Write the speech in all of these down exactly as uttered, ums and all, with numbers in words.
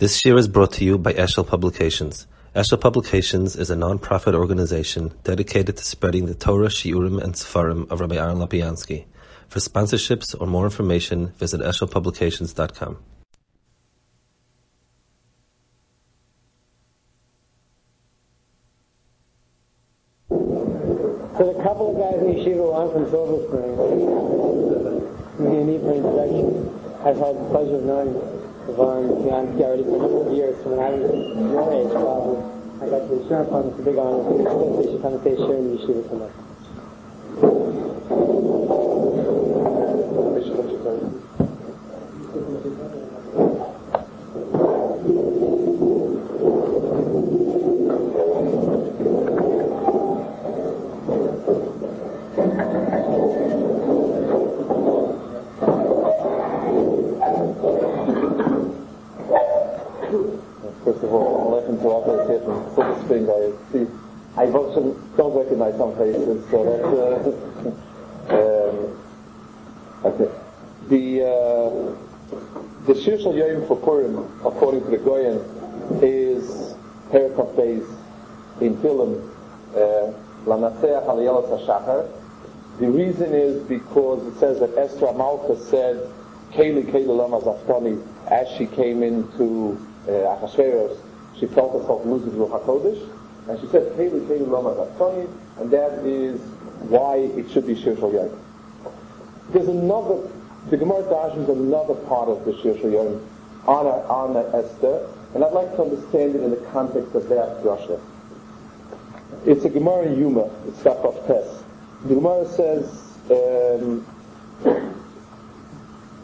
This year is brought to you by Eshel Publications. Eshel Publications is a non-profit organization dedicated to spreading the Torah, Shiurim, and Sefarim of Rabbi Aaron Lapiansky. For sponsorships or more information, visit eshel publications dot com. There's a couple of guys in Yeshiva, one from Silver Spring. You need an introduction. I've had the pleasure of knowing you. Yvonne, John, Garrity for a number of years. When I was your age, probably, I got to the Shura Fund. It's a big honor. They should come and say Shura and Yeshiva for us. First of all, welcome to all those here from Silver Spring. I see, I also don't recognize some faces, so that's, uh, um, okay. The, uh, the Shir Shal Yom for Purim, according to the Goyen, is Perikov Beis in Hillim, Lanaseach al Yelos HaShachar. The reason is because it says that Esther Malka said, Keli Keli Lama Zaftani, as she came into Uh, Achashverosh, she felt herself losing Ruach HaKodesh, and she said, Keli Keli Lama Zaftani, and that is why it should be Shir Shal Yom. There's another, the Gemara Darshan is another part of the Shir Shal Yom, Ana Ana Esther, and I'd like to understand it in the context of that drasha. It's a Gemara in Yuma, it's Daf Tes. The Gemara says, um,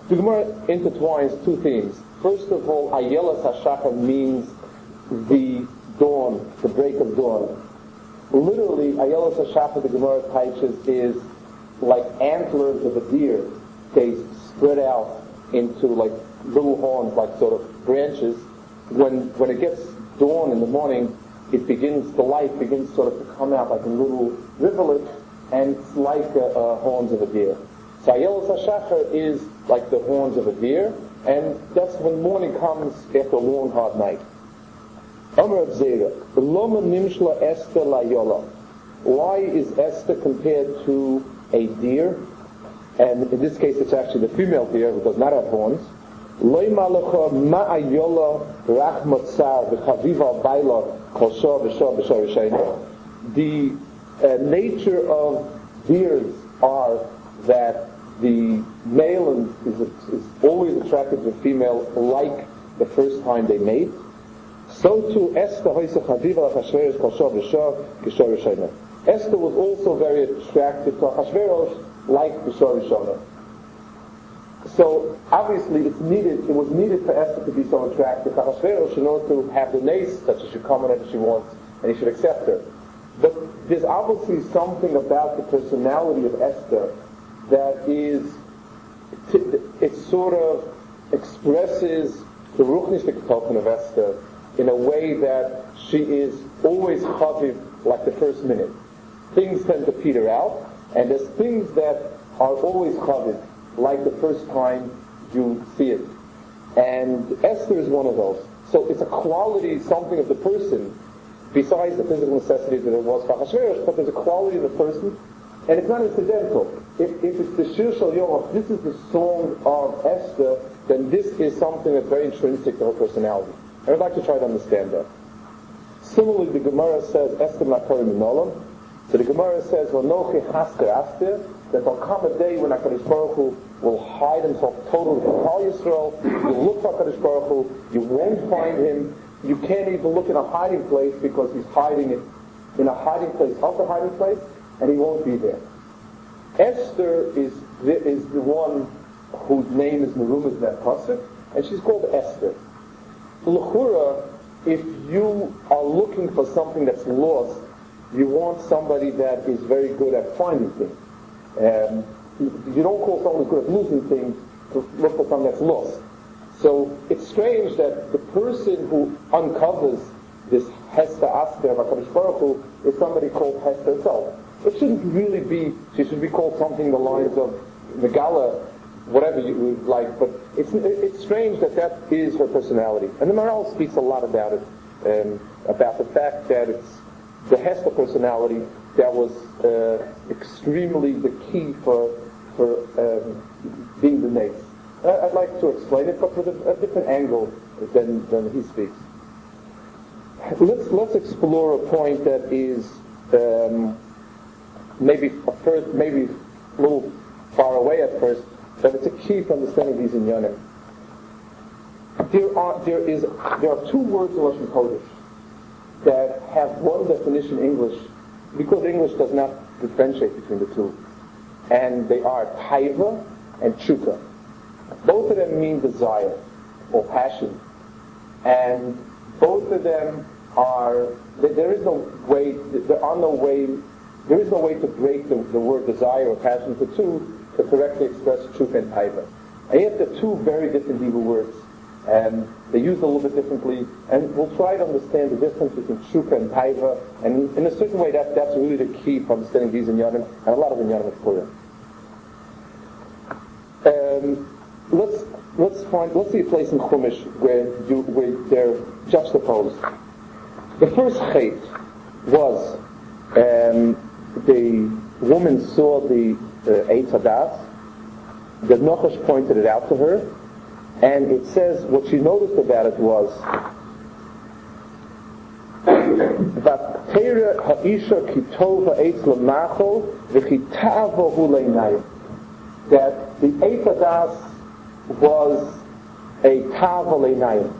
the Gemara intertwines two themes. First of all, Ayelas HaShachar means the dawn, the break of dawn. Literally, Ayelas HaShachar, the Gemara teaches, is like antlers of a deer. They spread out into like little horns, like sort of branches. When when it gets dawn in the morning, it begins, the light begins sort of to come out like a little rivulet, and it's like uh, uh, horns of a deer. So Ayelas HaShachar is like the horns of a deer. And that's when morning comes after a long, hard night. Amar Zera, Loma Nimshla Esther Layola. Why is Esther compared to a deer? And in this case, it's actually the female deer, who does not have horns. Loi Malacha Ma'ayola Rachmatzar V'chaviva Baila Kosha V'sha V'sha V'sha. The uh, nature of deers are that the male is, is always attracted to the female like the first time they mate. So too, Esther Esther was also very attracted to Achashverosh like Bishar Rishonah. So obviously it's needed, it was needed for Esther to be so attracted to Achashverosh in order to have the nace that she should come whenever she wants and he should accept her. But there's obviously something about the personality of Esther that is, it sort of expresses the ruchnistic token of Esther in a way that she is always chaviv like the first minute. Things tend to peter out, and there's things that are always chaviv like the first time you see it. And Esther is one of those. So it's a quality, something of the person, besides the physical necessity that it was for Achashverosh, but there's a quality of the person. And it's not incidental. If, if it's the Shir Shal Yom, this is the song of Esther, then this is something that's very intrinsic to her personality. And I'd like to try to understand that. Similarly, the Gemara says, Esther Nakari Minolam. So the Gemara says, Vanochi Haster Aster, that there'll come a day when HaKadosh Baruch Hu will hide himself totally from Kal Yisrael. You look for HaKadosh Baruch Hu, you won't find him, you can't even look in a hiding place because he's hiding it in a hiding place. How's the hiding place? And he won't be there. Esther is the, is the one whose name is Merumah that pasuk, and she's called Esther. L'chura, if you are looking for something that's lost, you want somebody that is very good at finding things. Um, you don't call someone who's good at losing things to look for something that's lost. So it's strange that the person who uncovers this Hester Aster of HaKadosh Baruch Hu is somebody called Hester herself. It shouldn't really be, she should be called something in the lines of Megala, whatever you would like, but it's it's strange that that is her personality. And the Maharal speaks a lot about it, um, about the fact that it's the Hester personality that was uh, extremely the key for for um, being the Nace. I'd like to explain it, but with a, a different angle than than he speaks. Let's let's explore a point that is um, maybe a first, maybe a little far away at first, but it's a key to understanding these inyanim. There are there is there are two words in Lashon Kodesh that have one definition in English, because English does not differentiate between the two, and they are taiva and tshuka. Both of them mean desire or passion, and both of them are there is no way there are no way there is no way to break the, the word desire or passion for two to correctly express tshuka and taiva. And yet they're two very different Hebrew words, and they use a little bit differently, and we'll try to understand the difference between tshuka and taiva, and in a certain way that, that's really the key for understanding these inyanim, and a lot of inyanim of Purim. Um, let's let's find let's see a place in Chumash where you, where they're juxtaposed. The first chait was um, the woman saw the uh, Eitz Hadas. The Nochash pointed it out to her, and it says what she noticed about it was Vatera ha'isha ki tova eitz l'machol v'chita'avohu leinayim. That the Eitz Hadas was a tava leinayim.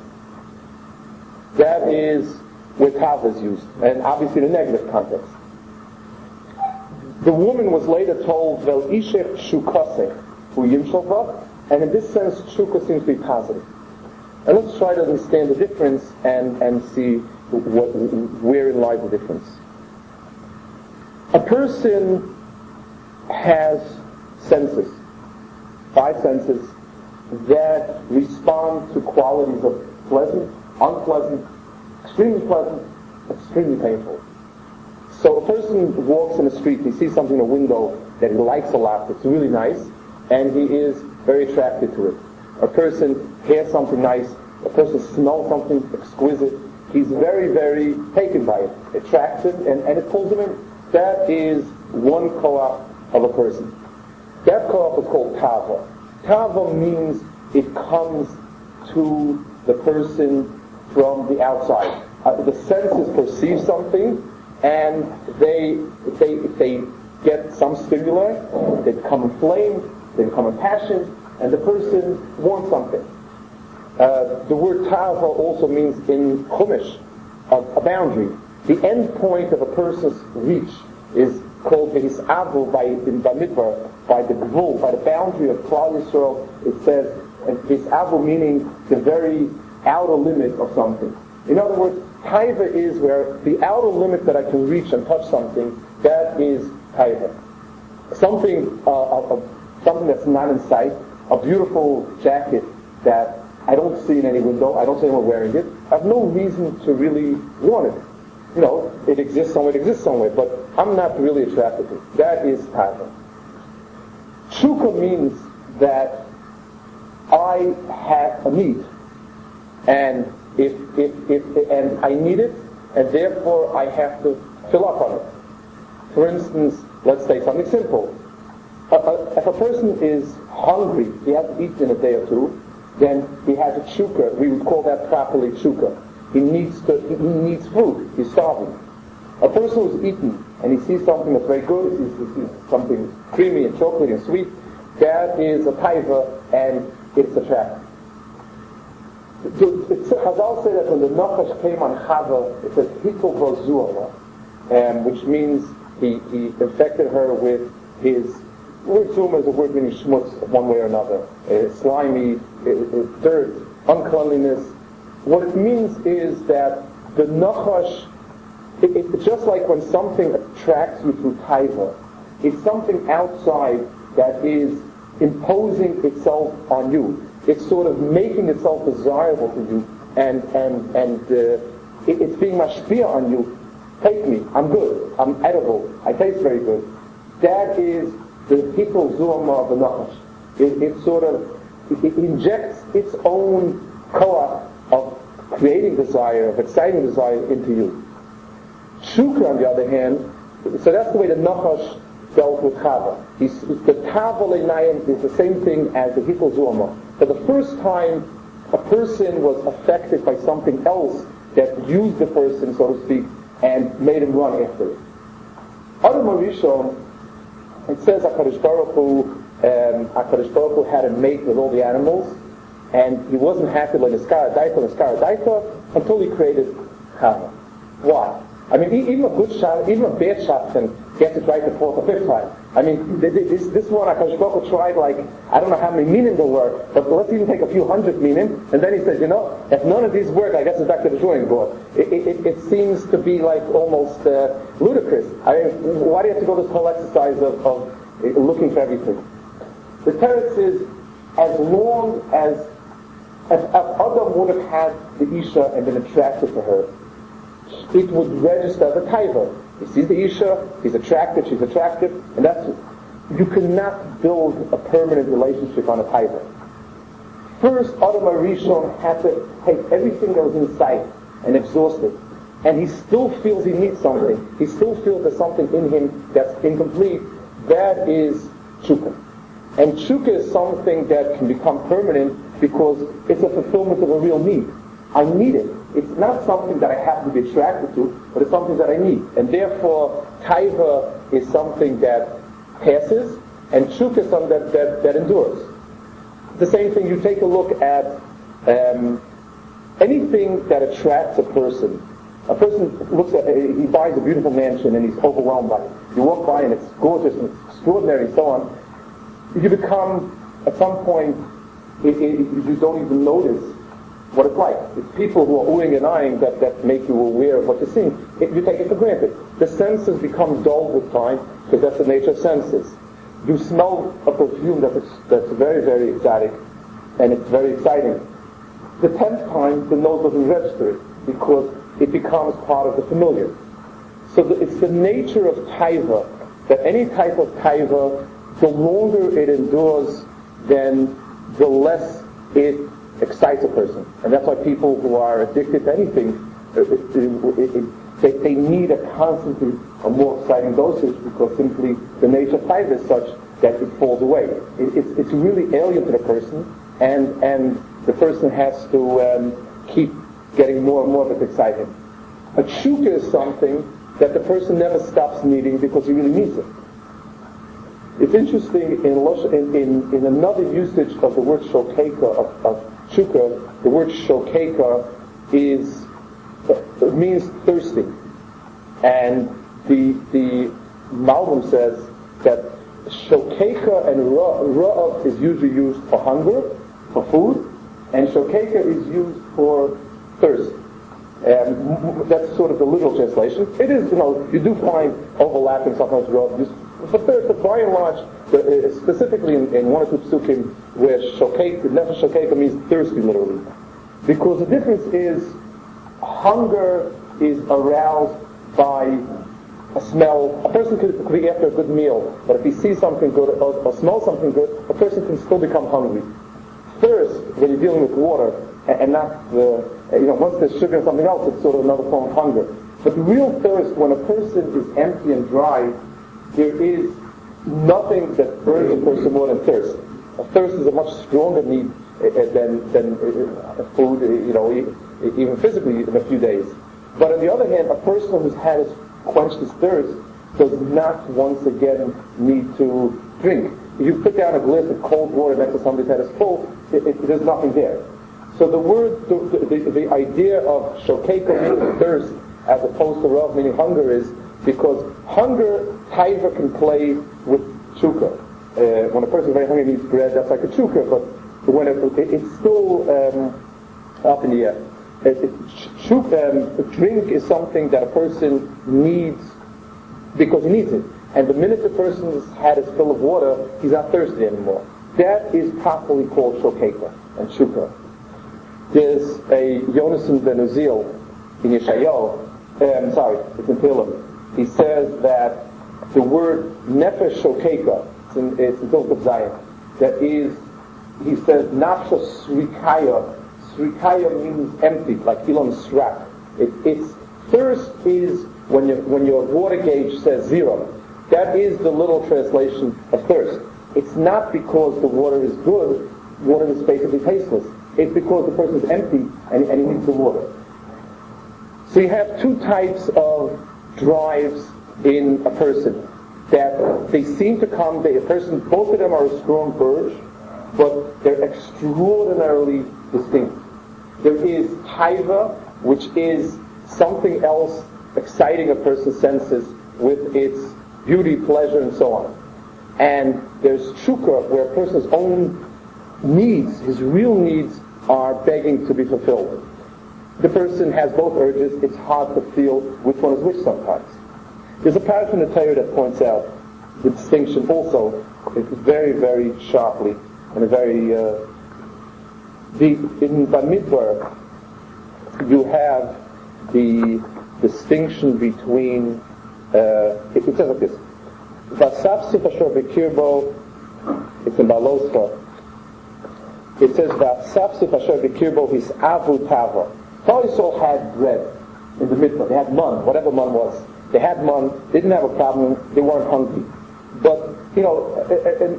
That is where tava is used, and obviously the negative context. The woman was later told vel'ishech shukasech uyimshalvach, and in this sense, tshuka seems to be positive. And let's try to understand the difference and, and see what, where in lies the difference. A person has senses, five senses, that respond to qualities of pleasant, unpleasant, extremely pleasant, extremely painful. So a person walks in the street, he sees something in a window that he likes a lot, it's really nice, and he is very attracted to it. A person hears something nice, a person smells something exquisite, he's very, very taken by it, attracts him, and, and it pulls him in. That is one koach of a person. That koach is called tava. Tava means it comes to the person from the outside. Uh, the senses perceive something, and they, they, they get some stimuli, they become inflamed, they become impassioned, and the person wants something. Uh, the word tava also means in Chumash, a, a boundary. The end point of a person's reach is called v'his'avu by in Bamidbar, by the gvul, by the boundary of Klal Yisrael. It says v'his'avu meaning the very outer limit of something. In other words, taiva is where the outer limit that I can reach and touch something, that is taiva. Something uh, of something that's not in sight, a beautiful jacket that I don't see in any window, I don't see anyone wearing it, I have no reason to really want it. You know, it exists somewhere, it exists somewhere, but I'm not really attracted to it. That is taiva. Tshuka means that I have a need, and if, if, if, and I need it, and therefore I have to fill up on it. For instance, let's say something simple. If a person is hungry, he has to eat in a day or two, then he has a tshuka. We would call that properly tshuka. He needs to, he needs food. He's starving. A person who's eaten and he sees something that's very good, he sees, he sees something creamy and chocolatey and sweet, that is a taiva, and it's attractive. Chazal said that when the Nachash came on Chava, it says hitol v'zuah, which means he, he infected her with his. The word zuma is a word meaning schmutz one way or another. It's slimy, it's dirt, uncleanliness. What it means is that the nachash, it, it, just like when something attracts you through taiva, it's something outside that is imposing itself on you. It's sort of making itself desirable to you, and and, and uh, it, it's being mashpia on you. Take me, I'm good, I'm edible, I taste very good. That is the hitol zuama of the nachash. It, it sort of it injects its own color of creating desire, of exciting desire into you. Shukra, on the other hand, so that's the way the Nachash dealt with Chava. He's, the Tavel Einayim is the same thing as the Hitel Zoma. For the first time, a person was affected by something else that used the person, so to speak, and made him run after it. Adam HaRishon, it says HaKadosh Baruch Hu, Um, HaKadosh Baruch Hu had a mate with all the animals, and he wasn't happy like Neskara Daita, Neskara Daita, until he created Chava. Why? I mean, even a good shot, even a bad shot, can get it right the fourth or fifth time. I mean, this this one HaKadosh Baruch Hu tried, like, I don't know how many meaning there were, but let's even take a few hundred meaning, and then he says, you know, if none of these work, I guess it's back to the drawing board. It, it, it seems to be like almost uh, ludicrous. I mean, why do you have to go this whole exercise of, of looking for everything? The teretz is, as long as if, if Adam would have had the Isha and been attracted to her, it would register the taiva. He sees the Isha, he's attracted, she's attractive, and that's you cannot build a permanent relationship on a taiva. First, Adam HaRishon had to take everything that was in sight and exhaust it, and he still feels he needs something. He still feels there's something in him that's incomplete. That is Chukah. And Chukah is something that can become permanent because it's a fulfillment of a real need. I need it. It's not something that I happen to be attracted to, but it's something that I need. And therefore, Taiva is something that passes, and Chukah is something that, that, that endures. The same thing, you take a look at um, anything that attracts a person. A person looks at, he buys a beautiful mansion and he's overwhelmed by it. You walk by and it's gorgeous and it's extraordinary and so on. You become, at some point, it, it, you don't even notice what it's like. It's people who are oohing and eyeing that, that make you aware of what you're seeing. It, you take it for granted. The senses become dulled with time because that's the nature of senses. You smell a perfume that's, that's very, very exotic, and it's very exciting. The tenth time, the nose doesn't register it because it becomes part of the familiar. So the, it's the nature of taiva, that any type of taiva, the longer it endures, then the less it excites a person. And that's why people who are addicted to anything, it, it, it, it, they, they need a constantly a more exciting dosage because simply the nature of taiva is such that it falls away. It, it's, it's really alien to the person, and and the person has to um, keep getting more and more of it exciting. A chukah is something that the person never stops needing because he really needs it. It's interesting, in, in, in another usage of the word shokeka, of, of chukah, the word shokeka is, it means thirsty. And the the Malbim says that shokeka and ra'av is usually used for hunger, for food, and shokeka is used for thirst. Um, that's sort of the literal translation. It is, you know, you do find overlapping sometimes ra'av. But there's, by and large, specifically in, in one or two psukim, where shokeka, nefesh shokeka means thirsty, literally. Because the difference is, hunger is aroused by a smell. A person could, could be after a good meal, but if he sees something good or, or smells something good, a person can still become hungry. Thirst, when you're dealing with water, and, and not the, you know, once there's sugar and something else, it's sort of another form of hunger. But the real thirst, when a person is empty and dry, there is nothing that burns a person more than thirst. A thirst is a much stronger need than than food, you know, even physically in a few days. But on the other hand, a person who's had his, quenched his thirst does not once again need to drink. If you put down a glass of cold water next to somebody's head is full, it, it, there's nothing there. So the word, the, the, the idea of shokeka meaning thirst as opposed to rav meaning hunger is because hunger, taiva can play with chukah. Uh, when a person is very hungry and eats bread, that's like a chukah, but when it, it, it's still um, up in the air. It, it, chuk, um, drink is something that a person needs because he needs it. And the minute the person has had his fill of water, he's not thirsty anymore. That is properly called shokeka and chukah. There's a Yonason ben Uziel in Yeshayahu, um, sorry, it's in Tehillim. He says that the word nefesh shokeka, it's in Hilchos Zion, that is, he says, nafsha srikaya. Srikaya means empty, like Elon Srak. It, it's thirst is when, you, when your water gauge says zero. That is the literal translation of thirst. It's not because the water is good, water is basically tasteless. It's because the person is empty and, and he needs the water. So you have two types of drives in a person. That they seem to come, they, a person, both of them are a strong urge, but they're extraordinarily distinct. There is taiva, which is something else exciting a person's senses with its beauty, pleasure, and so on. And there's chukra, where a person's own needs, his real needs, are begging to be fulfilled. The person has both urges. It's hard to feel which one is which sometimes. There's a paragraph in the Torah that points out the distinction also very, very sharply and a very uh, deep. In Bamidbar, you have the distinction between. Uh, it says like this: Vasavsif asher b'kirbo. It's in Balosra. It says Vasavsif asher b'kirbo his avu tava. Yisrael had bread in the midbar. They had mun, whatever mun was. They had mun, didn't have a problem, they weren't hungry. But, you know,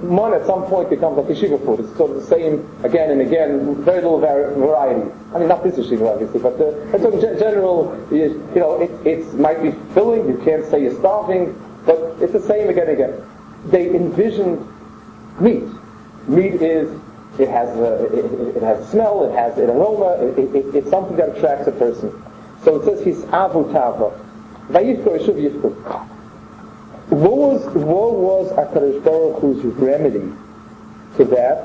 mun at some point becomes like yeshiva food. It's sort of the same again and again, very little variety. I mean, not this yeshiva, obviously, but the, it's in general, you know, it it's, might be filling, you can't say you're starving, but it's the same again and again. They envisioned meat. Meat is, it has a, it, it has smell, it has an aroma, it, it, it, it's something that attracts a person. So it says, his avu tava. Vayifko, Yishuv Yifko. What was, what was HaKadosh Baruch Hu's remedy to that?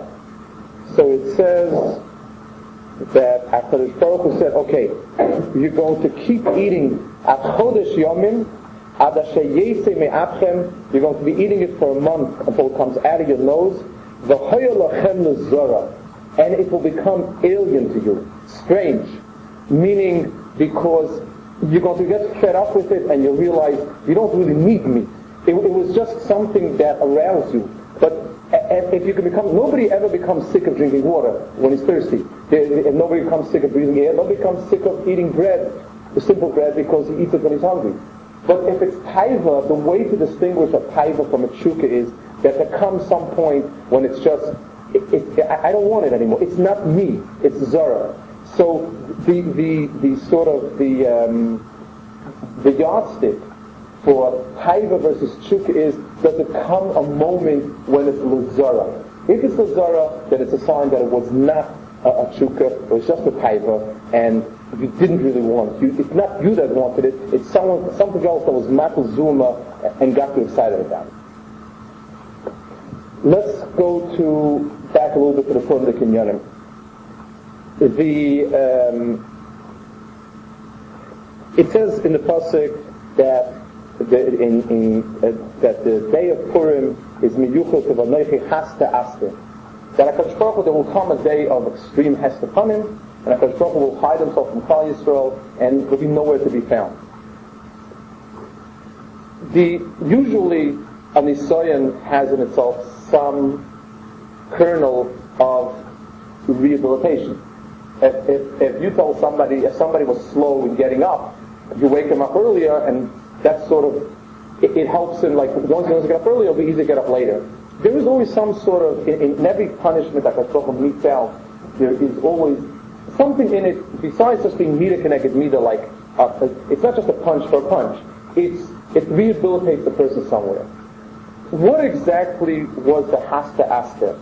So it says that HaKadosh Baruch Hu said, okay, you're going to keep eating at Chodesh Yomim, ad asher yase me'atchem, you're going to be eating it for a month until it comes out of your nose, v'hoya lachem lezora, and it will become alien to you, strange, meaning because you're going to get fed up with it and you realize you don't really need meat. It, it was just something that aroused you. But if you can become, nobody ever becomes sick of drinking water when he's thirsty. And nobody becomes sick of breathing air. Nobody becomes sick of eating bread, the simple bread, because he eats it when he's hungry. But if it's taiva, the way to distinguish a taiva from a chukka is that there comes some point when it's just, it, it, I don't want it anymore. It's not me. It's zara. So the, the the sort of the um, the yardstick for taiva versus chukka is, does it come a moment when it's luzara? If it's luzara, then it's a sign that it was not a, a chukka, it was just a taiva, and you didn't really want it. You, it's not you that wanted it, it's someone, something else that was matuzuma and got you excited about it. Let's go to back a little bit to the form of the kinyanim. The um, it says in the pasuk that the, in, in, uh, that the day of Purim is miyuchos v'anoichi hasta aster. That HaKadosh Baruch Hu, there will come a day of extreme hasta upon him, and HaKadosh Baruch Hu will hide himself from Klal Yisrael, and will be nowhere to be found. The usually a nisayon has in itself some kernel of rehabilitation. If, if, if you tell somebody, if somebody was slow in getting up, you wake him up earlier, and that sort of, it, it helps him, like, once he doesn't get up earlier, it'll be easy to get up later. There is always some sort of, in, in every punishment that HaKadosh meets out, there is always something in it, besides just being meter connected, meter like, uh, it's not just a punch for a punch, it's, it rehabilitates the person somewhere. What exactly was the hasta aster?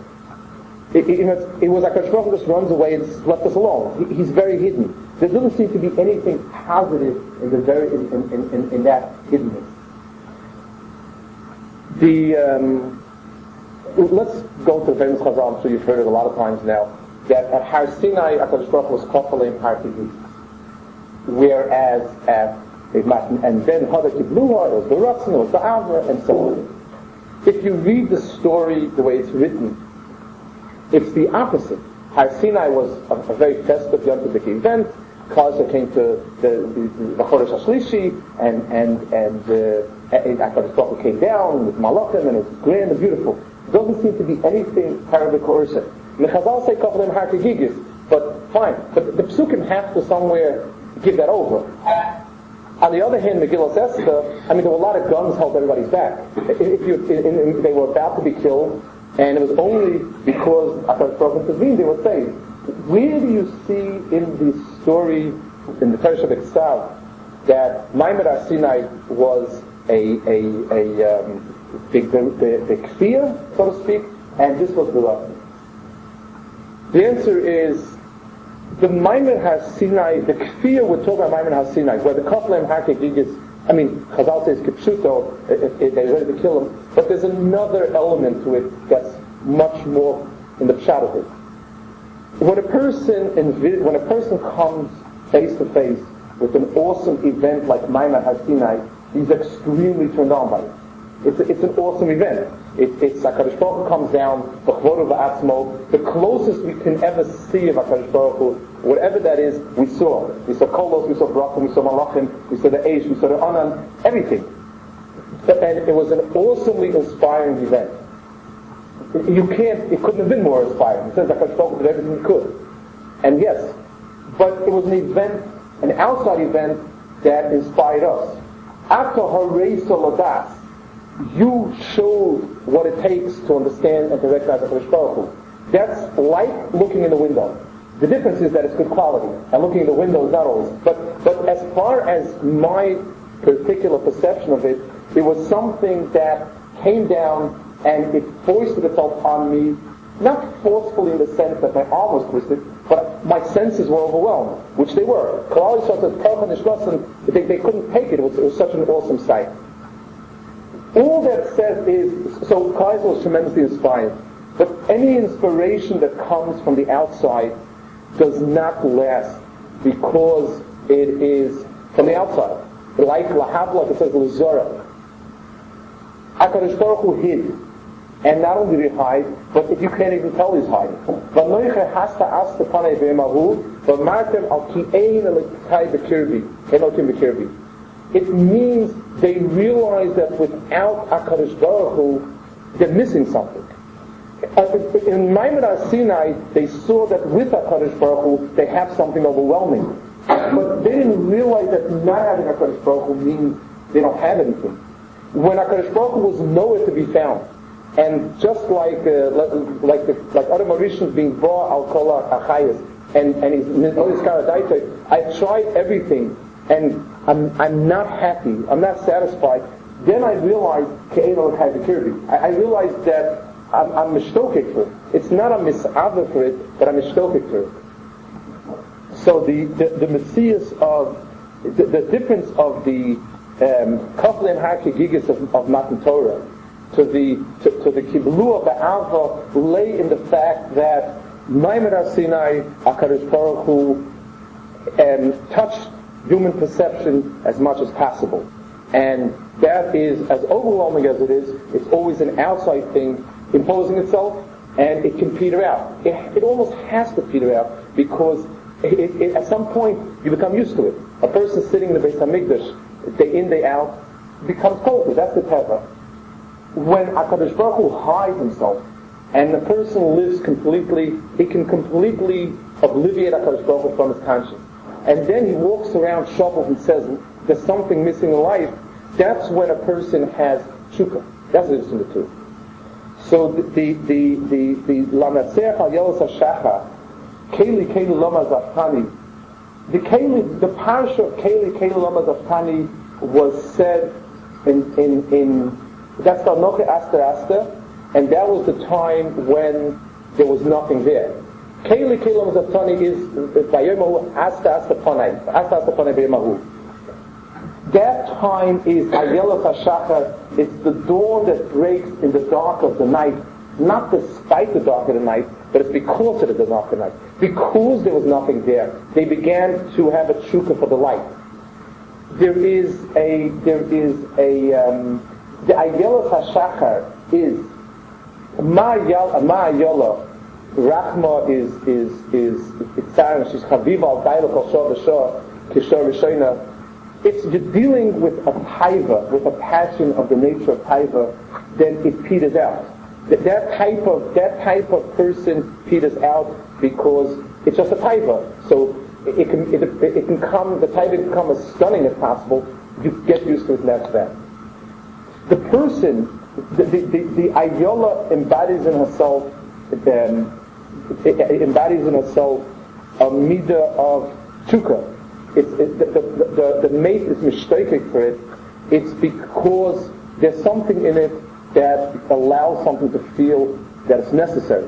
It, it, it was like HaKadosh Baruch Hu just runs away and left us alone. He, he's very hidden. There doesn't seem to be anything positive in the very in, in, in, in that hiddenness. The um, let's go to the famous Chazal. I'm sure you've heard it a lot of times now. That at Har Sinai, HaKadosh Baruch Hu was kofalim Har Tigris, whereas at Matan and Ben Hadar Kibluha, it was the Ratzon, it was the Avra, and so on. If you read the story the way it's written, it's the opposite. Har Sinai was a, a very festive Yom Kippur event. Klal came to the Chodesh HaShlishi, and and and HaKadosh Baruch Hu came down with Malachim, and it was grand and beautiful. doesn't seem to be anything terribly coercive. The Chazal say Kaf Mem Har Kegigis, but fine. But the Psukim have to somewhere give that over. On the other hand, Megillas Esther, I mean, there were a lot of guns held everybody's back. If you, in, in, they were about to be killed, and it was only because Akadosh Baruch Hu intervened, they would say, where do you see in the story, in the Perush of Esav, that Maimed Har Sinai was a, a, a um, the, the, the kfir, so to speak, and this was reluctance? The answer is, the Maimed Har Sinai, the Kfir we're talking about Maimed Har Sinai, where the Kaf Mem Har Kegigis, I mean, Chazal says Kipshuto, if, if they're ready to kill him, but there's another element to it that's much more in the pshat of it. When a person, envi- when a person comes face to face with an awesome event like Maimed Har Sinai, he's extremely turned on by it. It's, a, it's an awesome event. It, it's HaKadosh Baruch Hu comes down, the Chvodo V'Atzmo, the closest we can ever see of HaKadosh Baruch Hu, whatever that is, we saw. We saw Kolos, we saw Brachim, we saw Malachim, we saw the Eish, we saw the Anan, everything. And it was an awesomely inspiring event. You can't, it couldn't have been more inspiring. It says HaKadosh Baruch Hu did everything he could. And yes, but it was an event, an outside event, that inspired us. After Harei Solodas, you showed what it takes to understand and to recognize HaKadosh Baruch Hu. That's like looking in the window. The difference is that it's good quality, and looking in the window is not always. But but as far as my particular perception of it, it was something that came down and it foisted itself on me, not forcefully in the sense that my arm was twisted, but my senses were overwhelmed, which they were. They, they couldn't take it. It was, it was such an awesome sight. All that says is, so Kaiser was tremendously inspired, but any inspiration that comes from the outside does not last because it is from the outside. Like Lahavla, it says Luzora. HaKadosh Baruch Hu hid. And not only did he hide, but if you can't even tell he's hiding. It means they realize that without HaKadosh Baruch Hu, they're missing something. In Maimed Har Sinai, they saw that with HaKadosh Baruch Hu, they have something overwhelming. But they didn't realize that not having HaKadosh Baruch Hu means they don't have anything. When HaKadosh Baruch Hu was nowhere to be found, and just like uh, like the, like other Mauritians being Ba Al Kola Achayas, and and his Karadaita, I tried everything, and I'm, I'm not happy, I'm not satisfied. Then I realized, Ke'eno Chayvakirbi. I, I realized that I'm, I'm mishtokik for it. It's not a mis'ava for it, but I'm mishtokik for it. So the, the, the messias of, the, the difference of the Kaf Mem Har Kegigis of Matan Torah to the, to, to the Kibluah Ba'ava lay in the fact that Maimed Har Sinai, HaKadosh Baruch Hu, and touched human perception as much as possible, and that is as overwhelming as it is. It's always an outside thing imposing itself, and it can peter out. It, it almost has to peter out because it, it, it, at some point you become used to it. A person sitting in the Beis Hamikdash, day in day out, becomes cultish. That's the teva. When HaKadosh Baruch Hu hides himself, and the person lives completely, he can completely obliviate HaKadosh Baruch Hu from his conscience. And then he walks around shuffles and says, there's something missing in life. That's when a person has tshuka. That's the difference in the two. So the the the the lamatzeach hayelos hashacha keli keli lama zaftani. The keli the parsha of keli keli lama zaftani was said in in in that's called noche aster aster, and that was the time when there was nothing there. Keli Kelam Zatani is Bayomahu Asta Astapanai. Asta Astapanai Bayomahu. That time is Ayela Tashaka. It's the dawn that breaks in the dark of the night. Not despite the dark of the night, but it's because of the dark of the night. Because there was nothing there, they began to have a tshuka for the light. There is a, there is a, um, the Ayela Tashaka is Ma'ayala. Rachma is is is Itzar. She's Chaviva al Dailo Kol Shor V'Shor Kishor Rishona. It's you're dealing with a taiva, with a passion of the nature of taiva, then it peters out. That type of that type of person peters out because it's just a taiva. So it can it, it can come the taiva can come as stunning as possible. You get used to it, and that's that. The person, the the, the, the ayola embodies in herself um, embodies in herself a midah of tukah. It's it, the the the, the mate is mishtakek for it. It's because there's something in it that allows something to feel that it's necessary.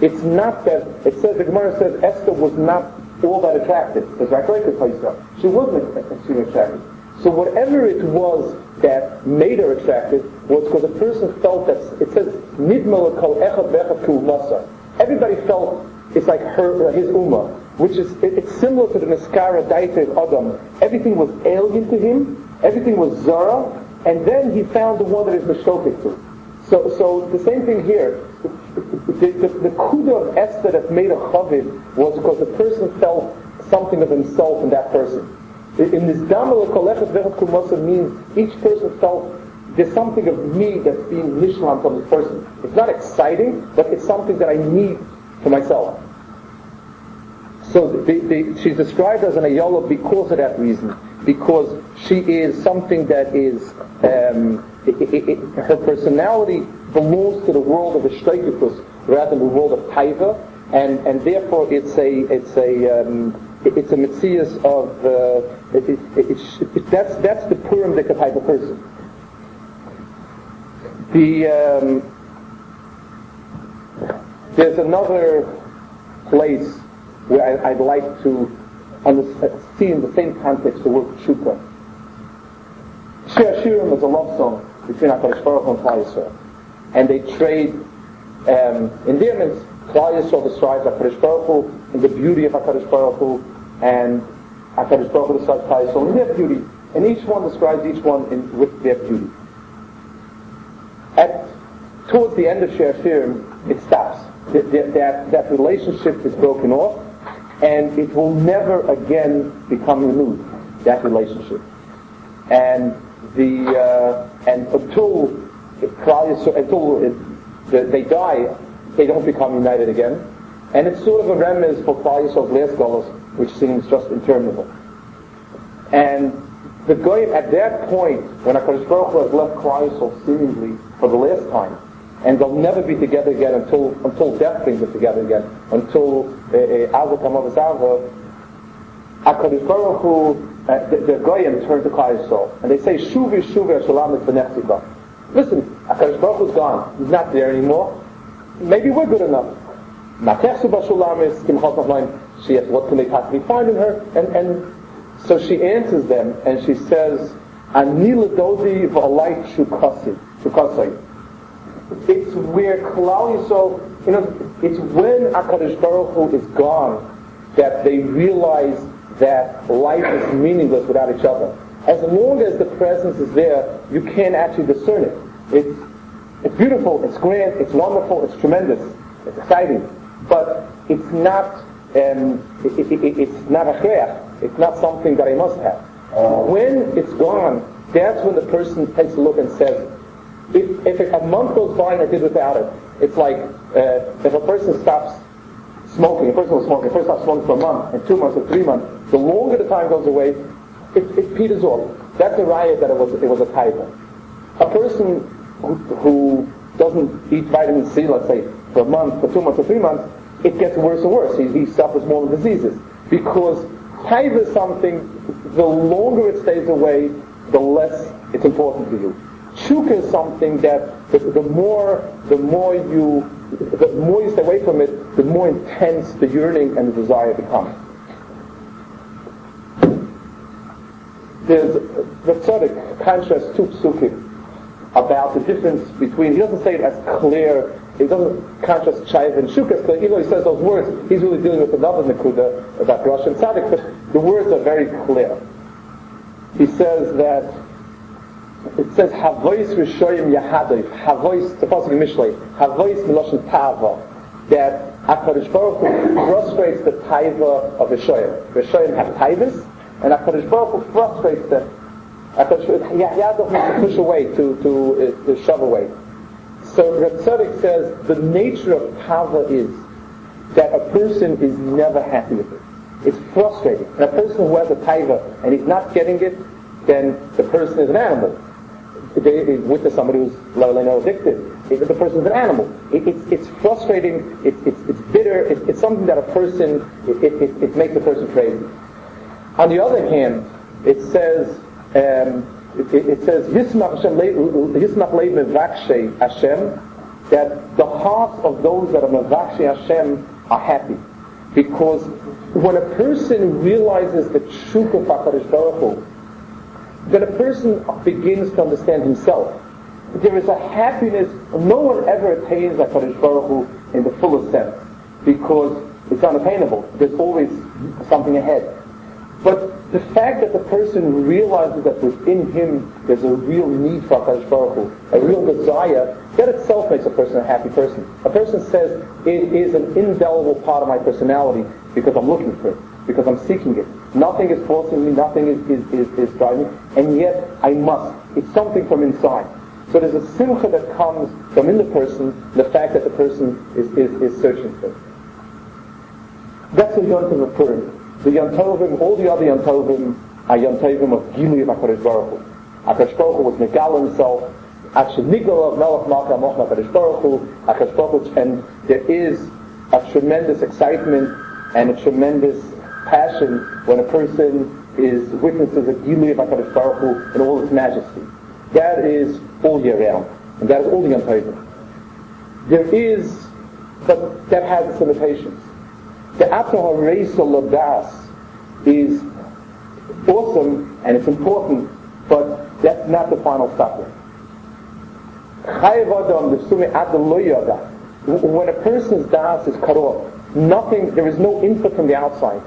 It's not that, it says, the Gemara says, Esther was not all that attractive. It's like she wasn't extremely attractive. So whatever it was that made her attractive was because the person felt that, it says, Nidmala kol echad v'echad kul nasa. Everybody felt it's like her, his ummah, which is, it, it's similar to the Neskara Daita of Adam. Everything was alien to him, everything was Zara, and then he found the one that is mishtoket to. So, so the same thing here. The, the, the kudah of Esther that made a chaviv was because the person felt something of himself in that person. In this damel kolechas vechad kumasa means each person felt there's something of me that's being nishlan from this person. It's not exciting, but it's something that I need for myself. So the, the, she's described as an ayola because of that reason. Because she is something that is, um, it, it, it, her personality belongs to the world of Ishtakikus rather than the world of Taiva, and, and therefore it's a it's a um, it, it's a metzias of uh, it, it, it, it, that's that's the Purim Dika type of person. The um, there's another place where I, I'd like to. On the, uh, see in the same context the word tshuka. Shir Hashirim is a love song between HaKadosh Baruch Hu and Klal Yisrael, and they trade um, endearments. Klal Yisrael describes HaKadosh Baruch Hu and the beauty of HaKadosh Baruch Hu, and HaKadosh Baruch Hu describes Klal Yisrael in their beauty, and each one describes each one in, with their beauty. At towards the end of Shir Hashirim, it stops. That, that, that relationship is broken off. And it will never again become renewed, that relationship. And the uh, and until until it, they die, they don't become united again. And it's sort of a remez for Klal Yisrael's last galus, which seems just interminable. And the goyim at that point, when HaKadosh Baruch Hu has left Klal Yisrael seemingly for the last time, and they'll never be together again until until death brings them together again, until Azat HaMavos Ava, HaKadosh Baruch Hu, the Goyim turn to Klal Yisrael, and they say, Shuvi, Shuvi, Hashalom is Benechtika. Listen, HaKadosh Baruch Hu is gone, he's not there anymore, maybe we're good enough. Matechsu Bashulam is Kimchot Nachlaim, she asks, what can they possibly find in her? And, and so she answers them, and she says, Ani L'dodi V'alai Shukasi, Shukasi. It's where Klal Yisrael, you know, it's when HaKadosh Baruch Hu is gone that they realize that life is meaningless without each other. As long as the presence is there, you can't actually discern it. It's, it's beautiful, it's grand, it's wonderful, it's tremendous, it's exciting, but it's not um, it, it, it, it's not a chreach. It's not something that I must have. When it's gone, that's when the person takes a look and says, If, if a month goes by and I did without it, it's like uh, if a person stops smoking, a person was smoking, a person stops smoking for a month, and two months, or three months, the longer the time goes away, it, it peters off. That's a riot that it was it was a taiva. A person who, who doesn't eat vitamin C, let's say, for a month, for two months, or three months, it gets worse and worse. He, he suffers more diseases. Because taiva is something, the longer it stays away, the less it's important to you. Tshuka is something that the, the more the more you the more you stay away from it, the more intense the yearning and the desire become. There's the tzaddik contrasts two psukim about the difference between. He doesn't say it as clear. He doesn't contrast chayv and tshuka. So even though he says those words, he's really dealing with another nekuda about Rosh and tzaddik. But the words are very clear. He says that. It says Havois Rishoyim Yahadif, Havois Tafasik Mishlei, Havois Miloshin Tava, that HaKadosh Baruch Hu frustrates the taiva of Rishoyim. Rishoyim have taivas, and HaKadosh Baruch Hu frustrates them. HaKadosh Baruch Hu push away, to, to, uh, to shove away. So Reb Tzadik says the nature of Tava is that a person is never happy with it. It's frustrating. And a person who has a Tava and he's not getting it, then the person is an animal. They witness somebody who's low-level addicted. The person's an animal. It, it, it's frustrating. It, it, it's bitter. It, it's something that a person, it, it, it makes a person crazy. On the other hand, it says, um, it, it, it says, that the hearts of those that are Mevakshei Hashem are happy. Because when a person realizes the truth of HaKadosh Baruch Hu, then a person begins to understand himself. There is a happiness no one ever attains HaKadosh Baruch Hu in the fullest sense, because it's unattainable. There's always something ahead. But the fact that the person realizes that within him there's a real need for HaKadosh Baruch Hu, a real desire, that itself makes a person a happy person. A person says, it is an indelible part of my personality because I'm looking for it, because I'm seeking it. Nothing is forcing me, nothing is, is, is, is driving me, and yet I must. It's something from inside. So there's a simcha that comes from in the person, the fact that the person is, is, is searching for it. That's the Yom Tov of Purim. The Yom Tovim, all the other Yom Tovim are Yom Tovim of Gilui of HaKadosh Baruch Hu. HaKadosh Baruch Hu was Megala himself, Ashenigala of Melech Malka Mochna HaKadosh Baruch Hu, HaKadosh Baruch Hu, and there is a tremendous excitement and a tremendous passion when a person is witnesses of Gilui of HaKadosh Baruch Hu in all its majesty. That is all year round, and that is all the Yom Tovim. There is, but that has its limitations. The Ato HaReisa L'Das is awesome and it's important, but that's not the final stopper. Chayev Adam L'Sume Ato Lo Yada. When a person's das is cut off, nothing, there is no input from the outside.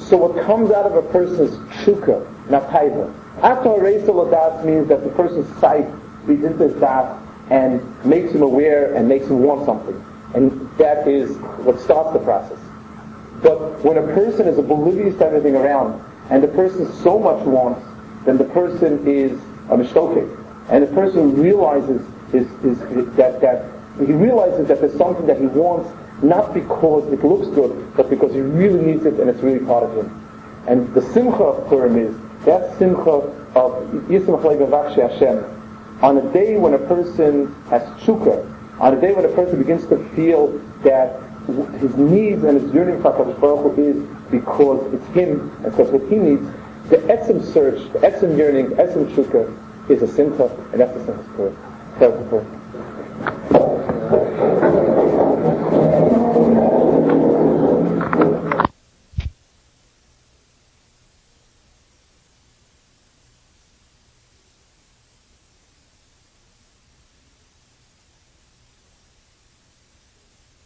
So what comes out of a person's tshuka, not taiva. Ato HaReisa L'Das means that the person's sight leads into his das and makes him aware and makes him want something. And that is what starts the process. But when a person is oblivious to everything around, and the person so much wants, then the person is a mishtokeh. And the person realizes is, is, is that, that he realizes that there's something that he wants, not because it looks good, but because he really needs it and it's really part of him. And the simcha of Purim is that simcha of Yismach Le'Mevakshei Hashem. On a day when a person has tshuka, on a day when a person begins to feel that his needs and his yearning for HaKadosh Baruch Hu is because it's him and because what he needs, the etzem search, the etzem yearning, the etzem tshuka is a simcha, and that's the simcha of Purim.